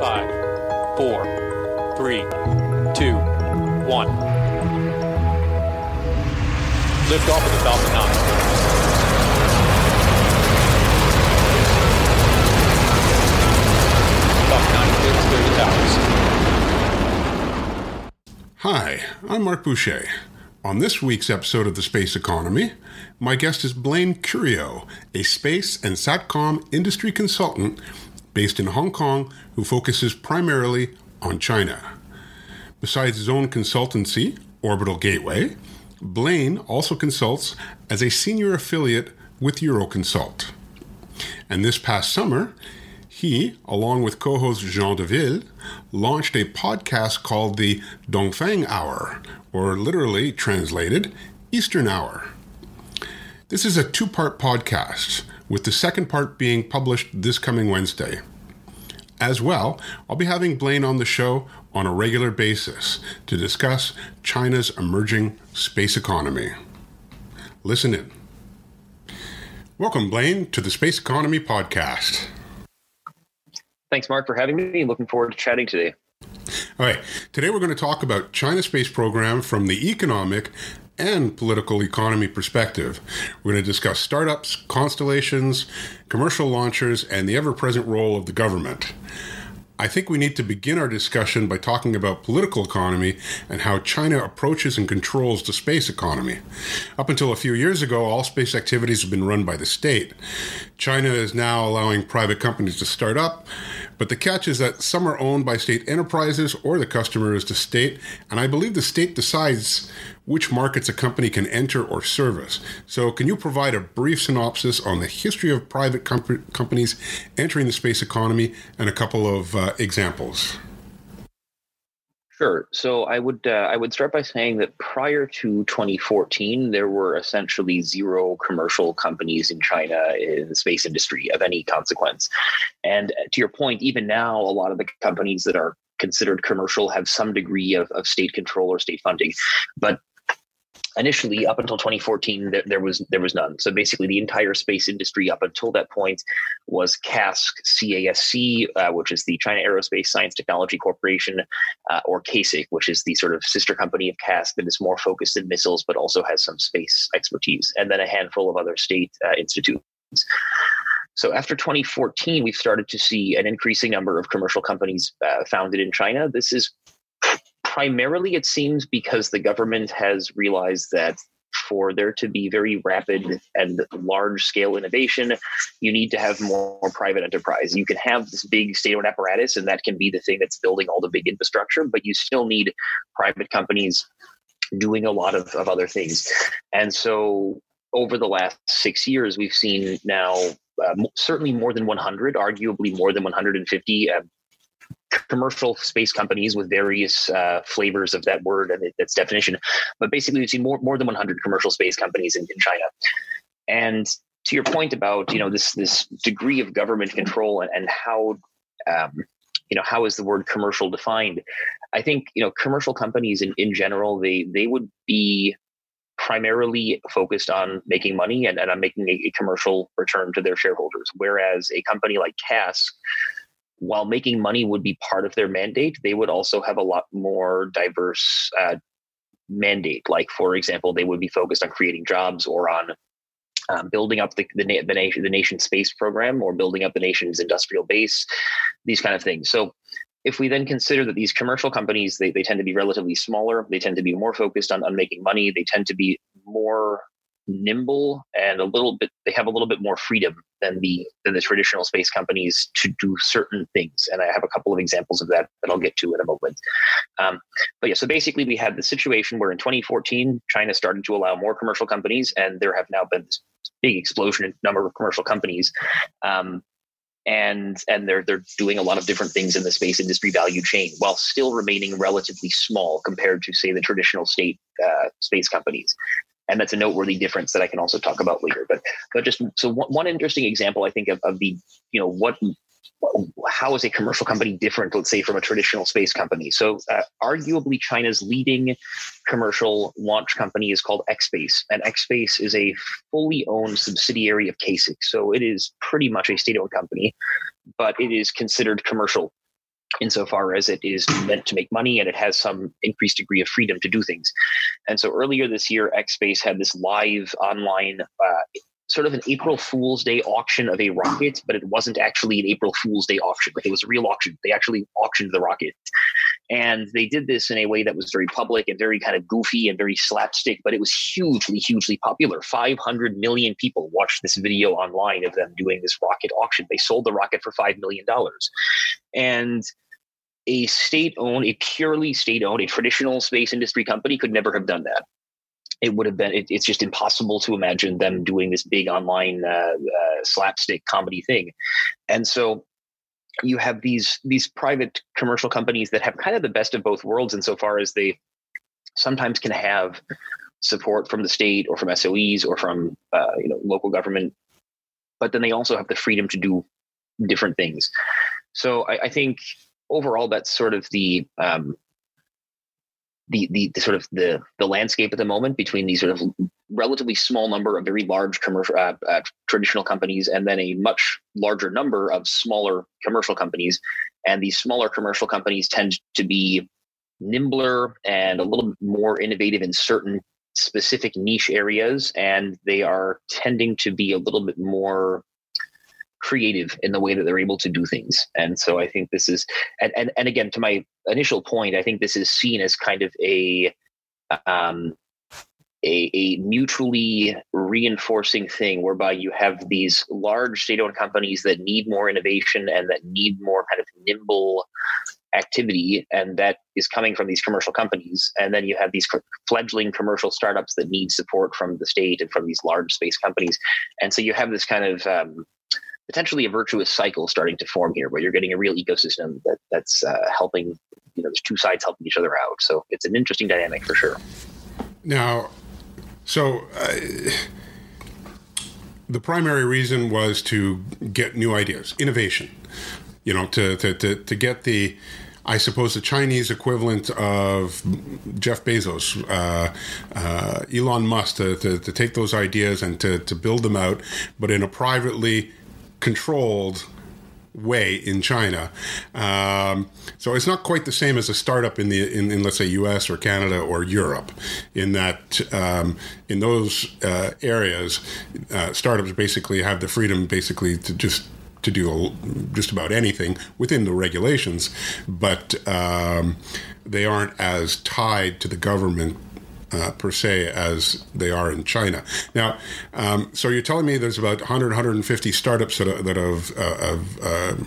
5, 4, 3, 2, 1. Lift off of the Falcon 9. Hi, I'm Mark Boucher. On this week's episode of The Space Economy, my guest is Blaine Curio, a space and SATCOM industry consultant based in Hong Kong who focuses primarily on China. Besides his own consultancy, Orbital Gateway, Blaine also consults as a senior affiliate with Euroconsult. And this past summer, he, along with co-host Jean Deville, launched a podcast called the Dongfang Hour, or literally translated, Eastern Hour. This is a two-part podcast, with the second part being published this coming Wednesday. As well, I'll be having Blaine on the show on a regular basis to discuss China's emerging space economy. Listen in. Welcome, Blaine, to the Space Economy Podcast. Thanks, Mark, for having me. Looking forward to chatting today. All right. Today, we're going to talk about China's space program from the economic and political economy perspective. We're going to discuss startups, constellations, commercial launchers, and the ever-present role of the government. I think we need to begin our discussion by talking about political economy and how China approaches and controls the space economy. Up until a few years ago, all space activities have been run by the state. China is now allowing private companies to start up, but the catch is that some are owned by state enterprises or the customer is the state, and I believe the state decides which markets a company can enter or service. So can you provide a brief synopsis on the history of private companies entering the space economy and a couple of examples? Sure. So I would start by saying that prior to 2014, there were essentially zero commercial companies in China in the space industry of any consequence. And to your point, even now, a lot of the companies that are considered commercial have some degree of state control or state funding. But initially, up until 2014, there was none. So basically, the entire space industry up until that point was CASC, CASC, which is the China Aerospace Science Technology Corporation, or CASIC, which is the sort of sister company of CASC that is more focused in missiles, but also has some space expertise, and then a handful of other state institutions. So after 2014, we've started to see an increasing number of commercial companies founded in China. This is primarily, it seems, because the government has realized that for there to be very rapid and large-scale innovation, you need to have more private enterprise. You can have this big state-owned apparatus, and that can be the thing that's building all the big infrastructure, but you still need private companies doing a lot of other things. And so over the last 6 years, we've seen now certainly more than 100, arguably more than 150 commercial space companies with various flavors of that word and its definition. But basically, we've seen more than 100 commercial space companies in China. And to your point about, you know, this degree of government control and how you know, how is the word commercial defined? I think, you know, commercial companies in general, they would be primarily focused on making money and on making a commercial return to their shareholders. Whereas a company like CASC, while making money would be part of their mandate, they would also have a lot more diverse mandate. Like, for example, they would be focused on creating jobs or on building up the nation's space program or building up the nation's industrial base, these kind of things. So if we then consider that these commercial companies, they tend to be relatively smaller, they tend to be more focused on making money, they tend to be more nimble and they have a little bit more freedom than the traditional space companies to do certain things. And I have a couple of examples of that I'll get to in a moment. But yeah, so basically we had the situation where in 2014, China started to allow more commercial companies, and there have now been this big explosion in number of commercial companies. And they're doing a lot of different things in the space industry value chain while still remaining relatively small compared to, say, the traditional state space companies. And that's a noteworthy difference that I can also talk about later. But just so one interesting example, I think, of the, you know, how is a commercial company different, let's say, from a traditional space company? So arguably China's leading commercial launch company is called ExSpace, and ExSpace is a fully owned subsidiary of CASIC. So it is pretty much a state-owned company, but it is considered commercial insofar as it is meant to make money and it has some increased degree of freedom to do things. And so earlier this year, ExSpace had this live online sort of an April Fool's Day auction of a rocket, but it wasn't actually an April Fool's Day auction. Like, it was a real auction. They actually auctioned the rocket. And they did this in a way that was very public and very kind of goofy and very slapstick, but it was hugely, hugely popular. 500 million people watched this video online of them doing this rocket auction. They sold the rocket for $5 million. And a state-owned, a purely state-owned, a traditional space industry company could never have done that. It would have been, it's just impossible to imagine them doing this big online slapstick comedy thing. And so you have these private commercial companies that have kind of the best of both worlds insofar as they sometimes can have support from the state or from SOEs or from local government, but then they also have the freedom to do different things. So I think overall that's sort of the landscape at the moment between these sort of relatively small number of very large commercial traditional companies and then a much larger number of smaller commercial companies. And these smaller commercial companies tend to be nimbler and a little bit more innovative in certain specific niche areas. And they are tending to be a little bit more creative in the way that they're able to do things. And so I think this is, and again, to my initial point, I think this is seen as kind of a mutually reinforcing thing whereby you have these large state-owned companies that need more innovation and that need more kind of nimble activity, and that is coming from these commercial companies. And then you have these fledgling commercial startups that need support from the state and from these large space companies. And so you have this kind of potentially a virtuous cycle starting to form here, where you're getting a real ecosystem that's helping, there's two sides helping each other out. So it's an interesting dynamic for sure. Now, so the primary reason was to get new ideas, innovation, to get the, I suppose, the Chinese equivalent of Jeff Bezos, Elon Musk, to take those ideas and to build them out, but in a privately controlled way in China. So it's not quite the same as a startup in let's say US or Canada or Europe, in that in those areas startups basically have the freedom to do just about anything within the regulations, but they aren't as tied to the government per se as they are in China. Now, so you're telling me there's about 150 startups that have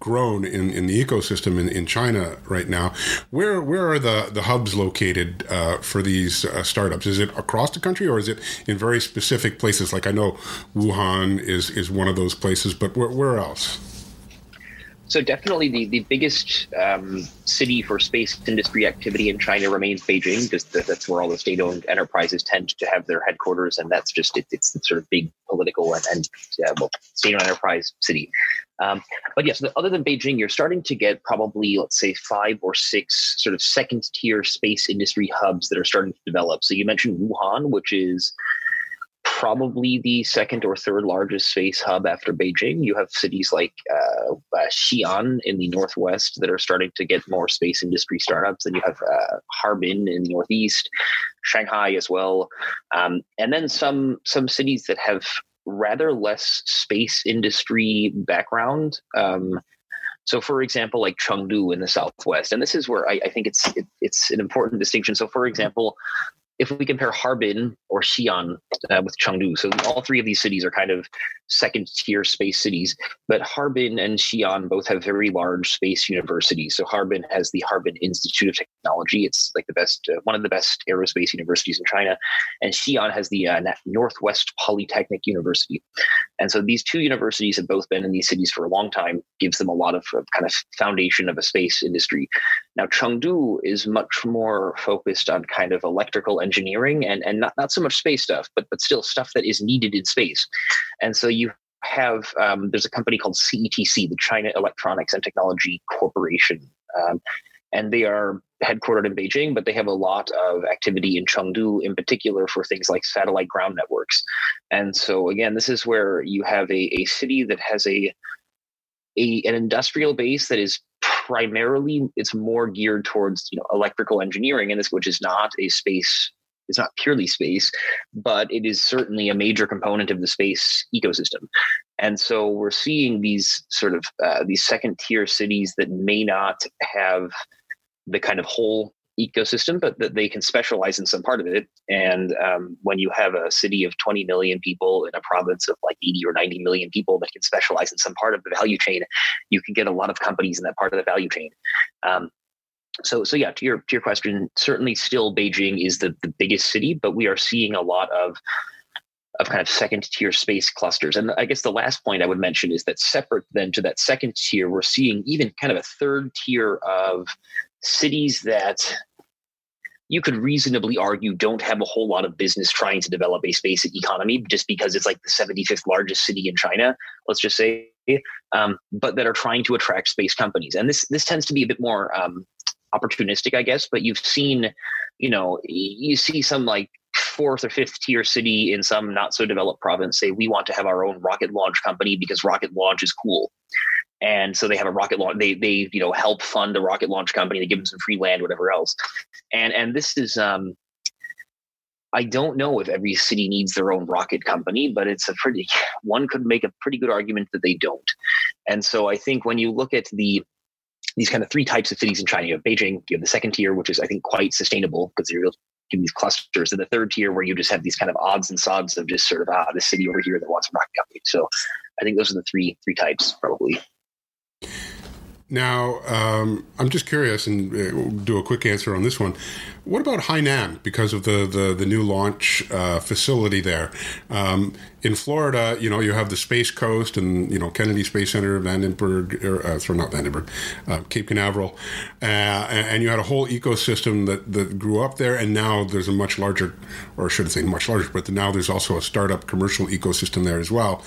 grown in the ecosystem in China right now. Where are the hubs located for these startups? Is it across the country, or is it in very specific places? Like, I know Wuhan is one of those places, but where else? So definitely the biggest city for space industry activity in China remains Beijing, because that's where all the state-owned enterprises tend to have their headquarters, and that's just it's the sort of big political and state-owned enterprise city. But yes, other than Beijing, you're starting to get probably, let's say, 5 or 6 sort of second-tier space industry hubs that are starting to develop. So you mentioned Wuhan, which is probably the second or third largest space hub after Beijing. You have cities like Xi'an in the northwest that are starting to get more space industry startups. Then you have Harbin in the northeast, Shanghai as well. And then some cities that have rather less space industry background. So, for example, like Chengdu in the southwest. And this is where I think it's an important distinction. So, for example, if we compare Harbin or Xi'an with Chengdu, so all three of these cities are kind of second-tier space cities, but Harbin and Xi'an both have very large space universities. So Harbin has the Harbin Institute of Technology. It's like the best, one of the best aerospace universities in China. And Xi'an has the Northwest Polytechnic University. And so these two universities have both been in these cities for a long time, gives them a lot of kind of foundation of a space industry. Now, Chengdu is much more focused on kind of electrical engineering and not so much space stuff, but still stuff that is needed in space. And so you have, there's a company called CETC, the China Electronics and Technology Corporation. And they are headquartered in Beijing, but they have a lot of activity in Chengdu in particular for things like satellite ground networks. And so again, this is where you have a city that has an industrial base that is primarily it's more geared towards, you know, electrical engineering, and this, which is not a space, it's not purely space, but it is certainly a major component of the space ecosystem. And so we're seeing these sort of these second tier cities that may not have the kind of whole ecosystem, but that they can specialize in some part of it. And when you have a city of 20 million people in a province of like 80 or 90 million people that can specialize in some part of the value chain, you can get a lot of companies in that part of the value chain. So yeah, to your question, certainly still Beijing is the biggest city, but we are seeing a lot of kind of second tier space clusters. And I guess the last point I would mention is that separate then to that second tier, we're seeing even kind of a third tier of cities that you could reasonably argue don't have a whole lot of business trying to develop a space economy just because it's like the 75th largest city in China, let's just say, but that are trying to attract space companies. And this tends to be a bit more opportunistic, I guess, but you've seen, you know, you see some like fourth or fifth tier city in some not so developed province say, we want to have our own rocket launch company because rocket launch is cool. And so they have a rocket launch, they you know, help fund a rocket launch company, they give them some free land, whatever else. And this is, I don't know if every city needs their own rocket company, but it's a pretty, one could make a pretty good argument that they don't. And so I think when you look at these kind of three types of cities in China, you have Beijing, you have the second tier, which is I think quite sustainable because you're in these clusters, and the third tier where you just have these kind of odds and sods of just sort of, the city over here that wants a rocket company. So I think those are the three types probably. Now, I'm just curious, and we'll do a quick answer on this one. What about Hainan because of the new launch facility there? In Florida, you know, you have the Space Coast and, you know, Kennedy Space Center, Cape Canaveral. And you had a whole ecosystem that grew up there. And now there's a much larger, or I shouldn't say much larger, but now there's also a startup commercial ecosystem there as well.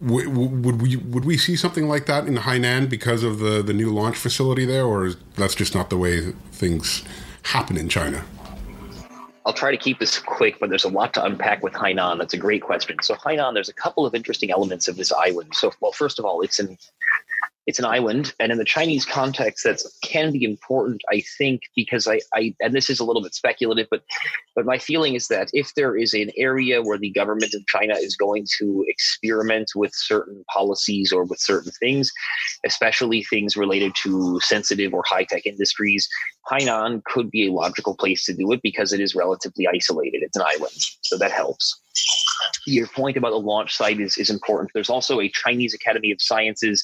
Would we see something like that in Hainan because of the new launch facility there, or that's just not the way things happen in China? I'll try to keep this quick, but there's a lot to unpack with Hainan. That's a great question. So Hainan, there's a couple of interesting elements of this island. So, well, first of all, it's an island, and in the Chinese context, that can be important, I think, because I and this is a little bit speculative, but my feeling is that if there is an area where the government of China is going to experiment with certain policies or with certain things, especially things related to sensitive or high-tech industries, Hainan could be a logical place to do it because it is relatively isolated. It's an island, so that helps. Your point about the launch site is important. There's also a Chinese Academy of Sciences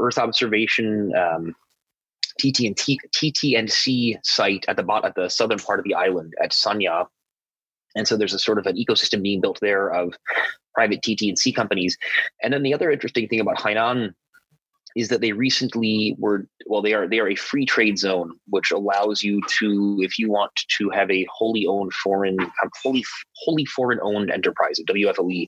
Earth observation TTNC site at the southern part of the island at Sanya. And so there's a sort of an ecosystem being built there of private TTNC companies. And then the other interesting thing about Hainan is that they recently they are a free trade zone, which allows you to, if you want to have a wholly foreign owned enterprise, WFOE,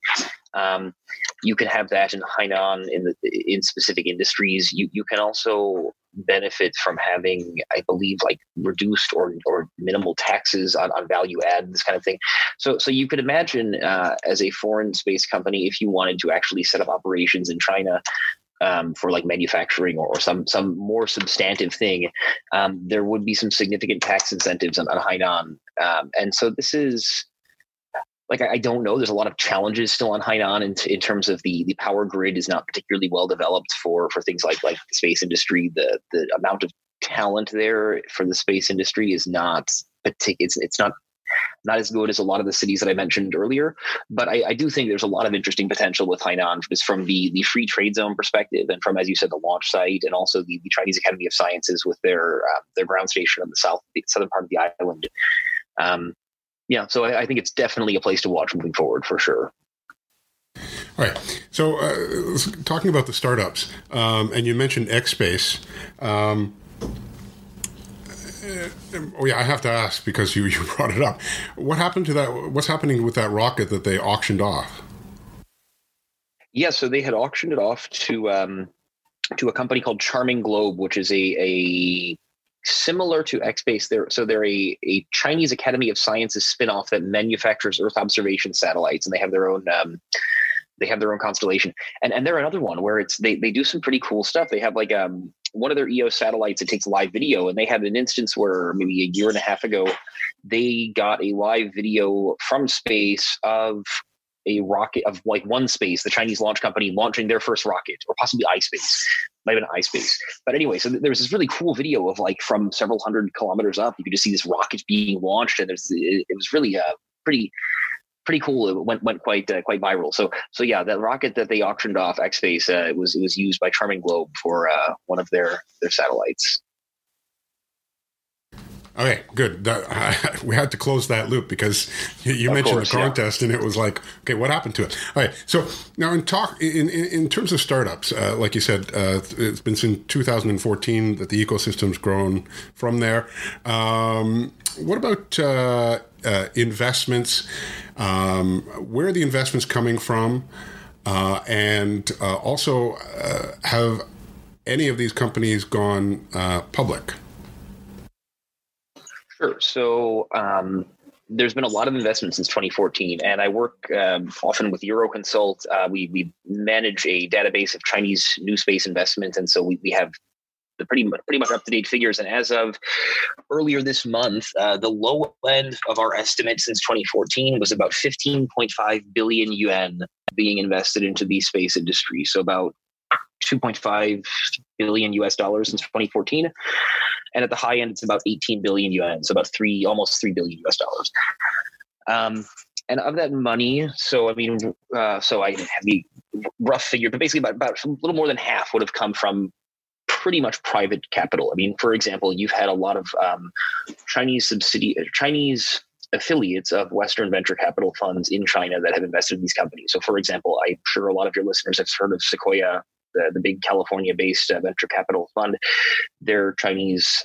you can have that in Hainan in specific industries. You can also benefit from having, I believe, like reduced or minimal taxes on value add, this kind of thing. So you could imagine as a foreign space company, if you wanted to actually set up operations in China, for like manufacturing or some more substantive thing, there would be some significant tax incentives on Hainan. And so this is like, I don't know, there's a lot of challenges still on Hainan in terms of the power grid is not particularly well developed for things like the space industry. The amount of talent there for the space industry is not it's not as good as a lot of the cities that I mentioned earlier, but I do think there's a lot of interesting potential with Hainan just from the free trade zone perspective and from, as you said, the launch site and also the Chinese Academy of Sciences with their ground station on the southern part of the island. So I think it's definitely a place to watch moving forward for sure. All right. So talking about the startups, and you mentioned ExSpace. I have to ask because you brought it up. What happened to that? What's happening with that rocket that they auctioned off? Yeah, so they had auctioned it off to a company called Charming Globe, which is a similar to ExSpace. They're a Chinese Academy of Sciences spinoff that manufactures Earth observation satellites, and they have their own. They have their own constellation, and they're another one where it's they do some pretty cool stuff. They have like one of their EO satellites that takes live video, and they had an instance where maybe a year and a half ago they got a live video from space of a rocket of like OneSpace, the Chinese launch company, launching their first rocket, or possibly iSpace. Might have been iSpace. But anyway, so there was this really cool video of like from several hundred kilometers up, you could just see this rocket being launched, and it was really pretty cool. It went quite viral. So yeah, that rocket that they auctioned off, ExSpace, it was used by Charming Globe for one of their satellites. Okay, good. We had to close that loop because you mentioned the contest, and it was like, okay, what happened to it? All right. So now in terms of startups, like you said, it's been since 2014 that the ecosystem's grown from there. What about investments? Where are the investments coming from? And also, have any of these companies gone public? Sure. So there's been a lot of investment since 2014, and I work often with Euroconsult. We manage a database of Chinese new space investment, and so we have the pretty much up-to-date figures. And as of earlier this month, the low end of our estimate since 2014 was about 15.5 billion yuan being invested into the space industry. So about $2.5 billion US dollars since 2014. And at the high end, it's about 18 billion yuan. So about almost 3 billion US dollars. And of that money, so I have the rough figure, but basically about a little more than half would have come from pretty much private capital. I mean, for example, you've had a lot of Chinese affiliates of Western venture capital funds in China that have invested in these companies. So for example, I'm sure a lot of your listeners have heard of Sequoia, the big California-based venture capital fund. Their Chinese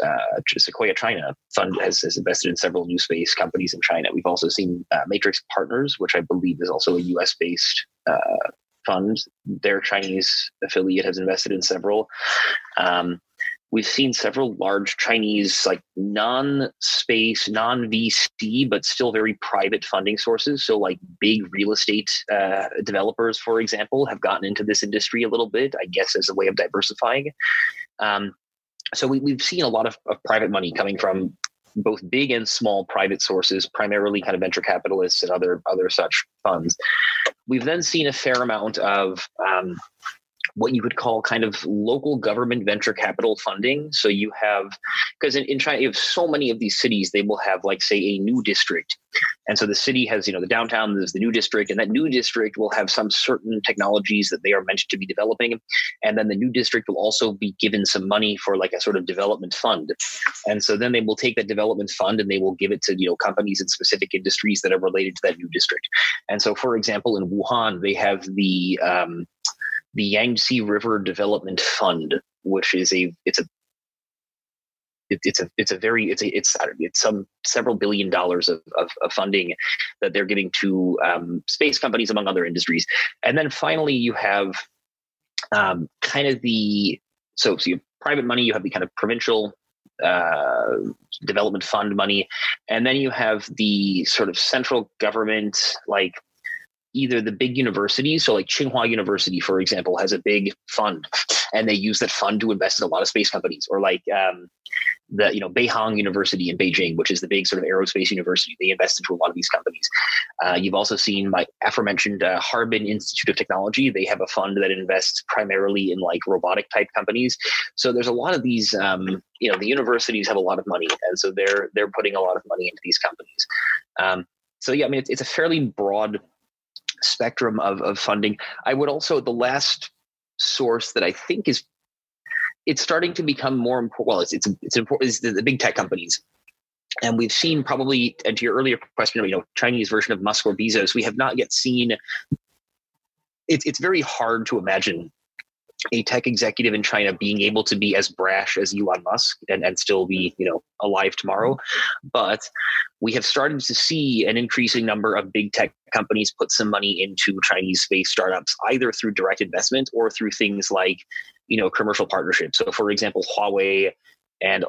Sequoia China fund has invested in several new space companies in China. We've also seen Matrix Partners, which I believe is also a U.S.-based fund. Their Chinese affiliate has invested in several. We've seen several large Chinese, like non-space, non-VC, but still very private funding sources. So like big real estate developers, for example, have gotten into this industry a little bit, I guess, as a way of diversifying. So we've seen a lot of private money coming from both big and small private sources, primarily kind of venture capitalists and other such funds. We've then seen a fair amount of what you would call kind of local government venture capital funding. So you have, because in China, you have so many of these cities, they will have like, say, a new district. And so the city has, the downtown is the new district, and that new district will have some certain technologies that they are meant to be developing. And then the new district will also be given some money for like a sort of development fund. And so then they will take that development fund and they will give it to, companies in specific industries that are related to that new district. And so, for example, in Wuhan, they have the Yangtze River Development Fund, which is some several billion dollars of funding that they're giving to space companies, among other industries. And then finally, you have you have private money, you have the kind of provincial development fund money, and then you have the sort of central government, like either the big universities, so like Tsinghua University, for example, has a big fund, and they use that fund to invest in a lot of space companies, or like the Beihang University in Beijing, which is the big sort of aerospace university. They invest into a lot of these companies. You've also seen my aforementioned Harbin Institute of Technology. They have a fund that invests primarily in like robotic type companies. So there's a lot of these, the universities have a lot of money, and so they're putting a lot of money into these companies. It's a fairly broad spectrum of funding. I would also, the last source that I think is, it's starting to become more important. Well, it's important is the big tech companies. And we've seen probably, and to your earlier question, Chinese version of Musk or Bezos, we have not yet seen, it's very hard to imagine a tech executive in China being able to be as brash as Elon Musk and still be, alive tomorrow. But we have started to see an increasing number of big tech companies put some money into Chinese space startups, either through direct investment or through things like, commercial partnerships. So for example, Huawei and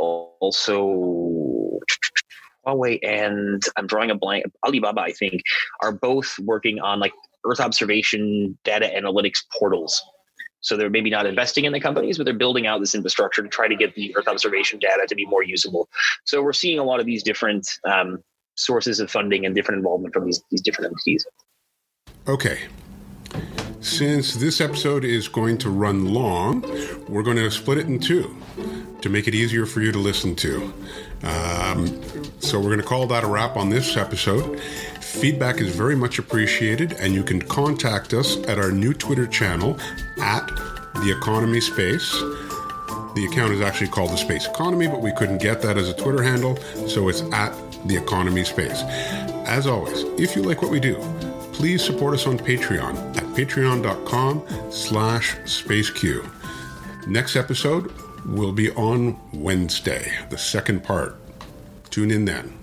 I'm drawing a blank, Alibaba, I think, are both working on like Earth observation data analytics portals. So they're maybe not investing in the companies, but they're building out this infrastructure to try to get the Earth observation data to be more usable. So we're seeing a lot of these different sources of funding and different involvement from these different entities. Okay. Since this episode is going to run long, we're going to split it in two to make it easier for you to listen to. So we're going to call that a wrap on this episode. Feedback is very much appreciated, and you can contact us at our new Twitter channel at The Economy Space. The account is actually called The Space Economy, but we couldn't get that as a Twitter handle, so it's at The Economy Space. As always, if you like what we do, please support us on Patreon at patreon.com/spaceq. Next episode will be on Wednesday, the second part. Tune in then.